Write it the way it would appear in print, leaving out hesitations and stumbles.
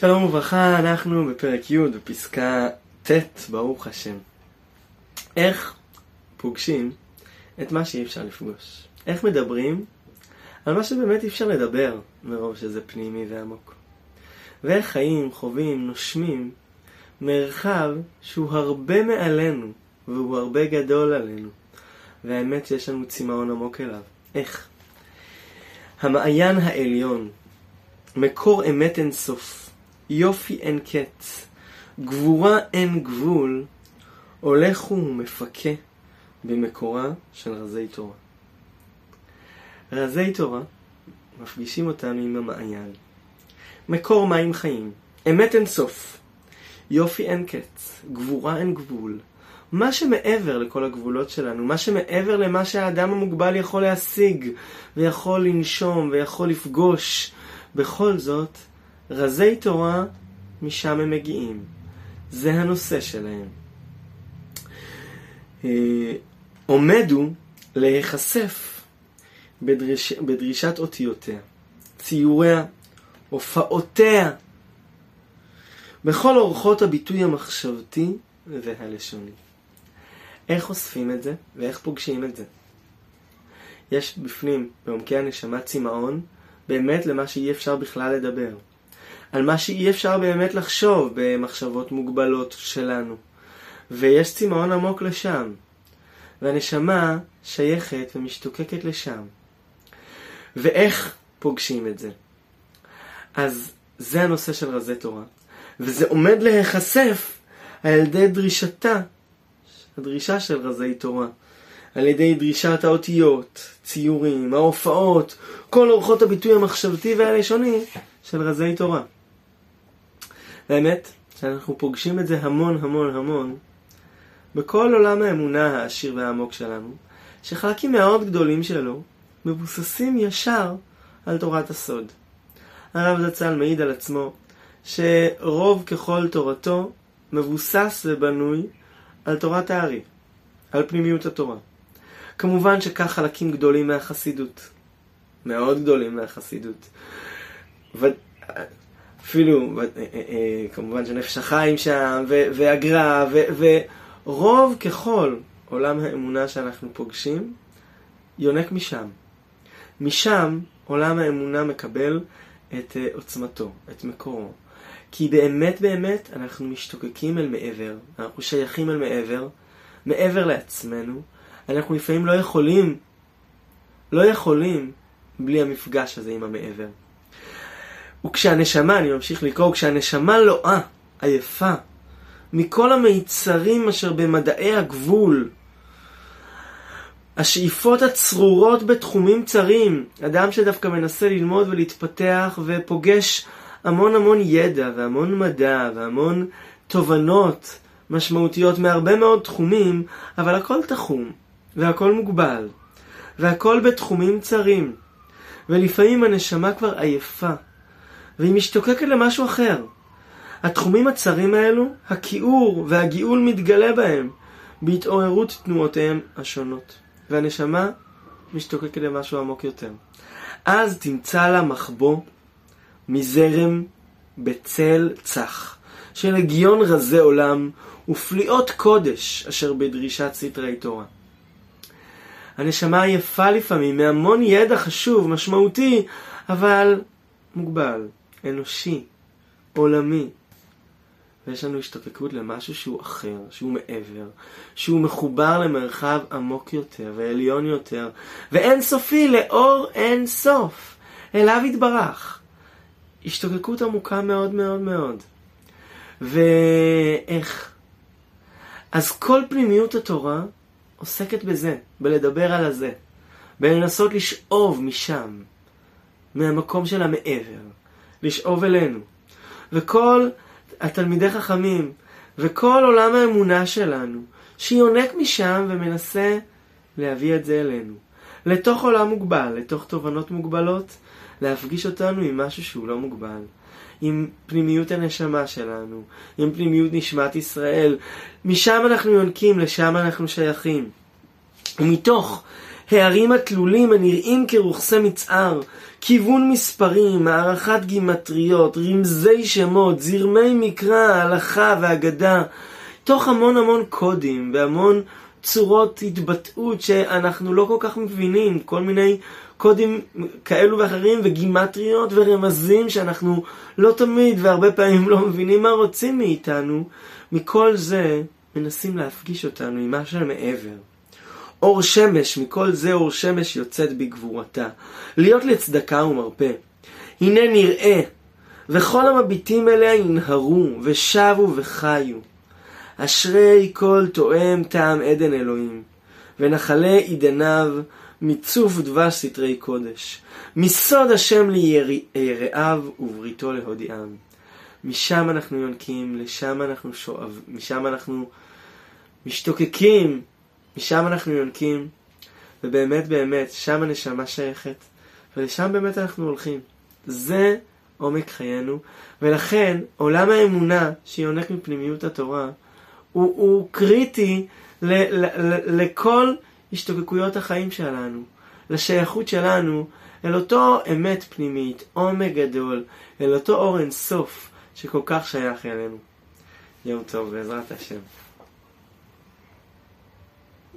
שלום וברכה, אנחנו בפרק י' בפסקה ט', ברוך השם. איך פוגשים את מה שאי אפשר לפגוש? איך מדברים על מה שבאמת אי אפשר לדבר מרוב שזה פנימי ועמוק? ואיך חיים, חווים, נושמים מרחב שהוא הרבה מעלינו והוא הרבה גדול עלינו, והאמת שיש לנו צמאון עמוק אליו. איך? המעיין העליון, מקור אמת אין סוף, יופי אין קץ, גבורה אין גבול, הולך ומפקה במקורה של רזי תורה. רזי תורה מפגישים אותנו עם המעיין. מקור מים חיים, אמת אין סוף, יופי אין קץ, גבורה אין גבול. מה שמעבר לכל הגבולות שלנו, מה שמעבר למה שהאדם המוגבל יכול להשיג, ויכול לנשום, ויכול לפגוש, בכל זאת, רזי תורה, משם הם מגיעים. זה הנושא שלהם. עומדו להיחשף בדרישת אותיותיה, ציוריה, הופעותיה, בכל אורחות הביטוי המחשבתי והלשוני. איך אוספים את זה ואיך פוגשים את זה? יש בפנים, בעומקי הנשמה, צמאון, באמת למה שאי אפשר בכלל לדבר. על מה שאי אפשר באמת לחשוב במחשבות מוגבלות שלנו. ויש צמאון עמוק לשם. והנשמה שייכת ומשתוקקת לשם. ואיך פוגשים את זה? אז זה הנושא של רזי תורה. וזה עומד להיחשף על ידי הדרישה של רזי תורה. על ידי דרישת האותיות, ציורים, ההופעות, כל אורחות הביטוי המחשבתי והלשוני של רזי תורה. באמת, שאנחנו פוגשים את זה המון המון המון בכל עולם האמונה העשיר והעמוק שלנו, שחלקים מאוד גדולים שלו מבוססים ישר על תורת הסוד. הרב זצ"ל מעיד על עצמו שרוב ככל תורתו מבוסס ובנוי על תורת הארי, על פנימיות התורה. כמובן שכך חלקים גדולים מהחסידות. מאוד גדולים מהחסידות. אפילו, כמובן שנפש החיים שם, והגר"א, ורוב ככל עולם האמונה שאנחנו פוגשים, יונק משם. משם עולם האמונה מקבל את עוצמתו, את מקורו. כי באמת באמת אנחנו משתוקקים אל מעבר, אנחנו שייכים אל מעבר, מעבר לעצמנו. אנחנו לפעמים לא יכולים בלי המפגש הזה עם המעבר. וכשהנשמה, אני ממשיך לקרוא, כשהנשמה לואה, עייפה, מכל המיצרים אשר במדעי הגבול, השאיפות הצרורות בתחומים צרים, אדם שדווקא מנסה ללמוד ולהתפתח ופוגש המון המון ידע והמון מדע והמון תובנות משמעותיות מהרבה מאוד תחומים, אבל הכל תחום והכל מוגבל והכל בתחומים צרים, ולפעמים הנשמה כבר עייפה והיא משתוקקת למשהו אחר. התחומים הצרים האלו, הכיעור והגיעול מתגלה בהם בהתעוררות תנועותיהם השונות, והנשמה משתוקקת למשהו עמוק יותר. אז תמצא לה מחבוא מזרם בצל צח של הגיון רזי עולם ופליאות קודש אשר בדרישת סתרי תורה. הנשמה עייפה לפעמים מהמון ידע חשוב, משמעותי, אבל מוגבל, אנושי, עולמי. ויש לנו השתוקקות למשהו שהוא אחר, שהוא מעבר, שהוא מחובר למרחב עמוק יותר ועליון יותר, ואין סופי, לאור אין סוף, אליו יתברך. השתוקקות עמוקה מאוד מאוד מאוד. ואיך? אז כל פנימיות התורה עוסקת בזה, בלדבר על הזה, בלנסות לשאוב משם, מהמקום של המעבר, לשאוב אלינו. וכל התלמידי חכמים, וכל עולם האמונה שלנו, שיונק משם ומנסה להביא את זה אלינו. לתוך עולם מוגבל, לתוך תובנות מוגבלות, להפגיש אותנו עם משהו שהוא לא מוגבל. עם פנימיות הנשמה שלנו, עם פנימיות נשמת ישראל. משם אנחנו יונקים, לשם אנחנו שייכים. ומתוך הערים התלולים הנראים כרוכסי מצער, כיוון מספרים, הערכת גימטריות, רמזי שמות, זרמי מקרא, הלכה ואגדה, תוך המון המון קודים והמון צורות התבטאות שאנחנו לא כל כך מבינים, כל מיני קודים כאלו ואחרים וגימטריות ורמזים שאנחנו לא תמיד והרבה פעמים לא מבינים מה רוצים מאיתנו. מכל זה מנסים להפגיש אותנו עם משהו מעבר. אור שמש, מכל זה אור שמש יוצאת בגבורתה, להיות לצדקה ומרפא. הנה נראה, וכל המביטים אליה ינהרו ושבו וחיו. אשרי כל תואם טעם עדן אלוהים, ונחלה עדניו מצוף דבש סתרי קודש. מסוד השם ליראיו ובריתו להודיעם. משם אנחנו יונקים, לשם אנחנו שואב, משם אנחנו משתוקקים, משם אנחנו יונקים, ובאמת באמת שם הנשמה שייכת, ולשם באמת אנחנו הולכים. זה עומק חיינו, ולכן עולם האמונה שיונק מפנימיות התורה הוא קריטי לכל השתוקקויות החיים שלנו, לשייכות שלנו אל אותו אמת פנימית, עומק גדול, אל אותו אור אין סוף שכל כך שייך אלינו. יום טוב, בעזרת השם.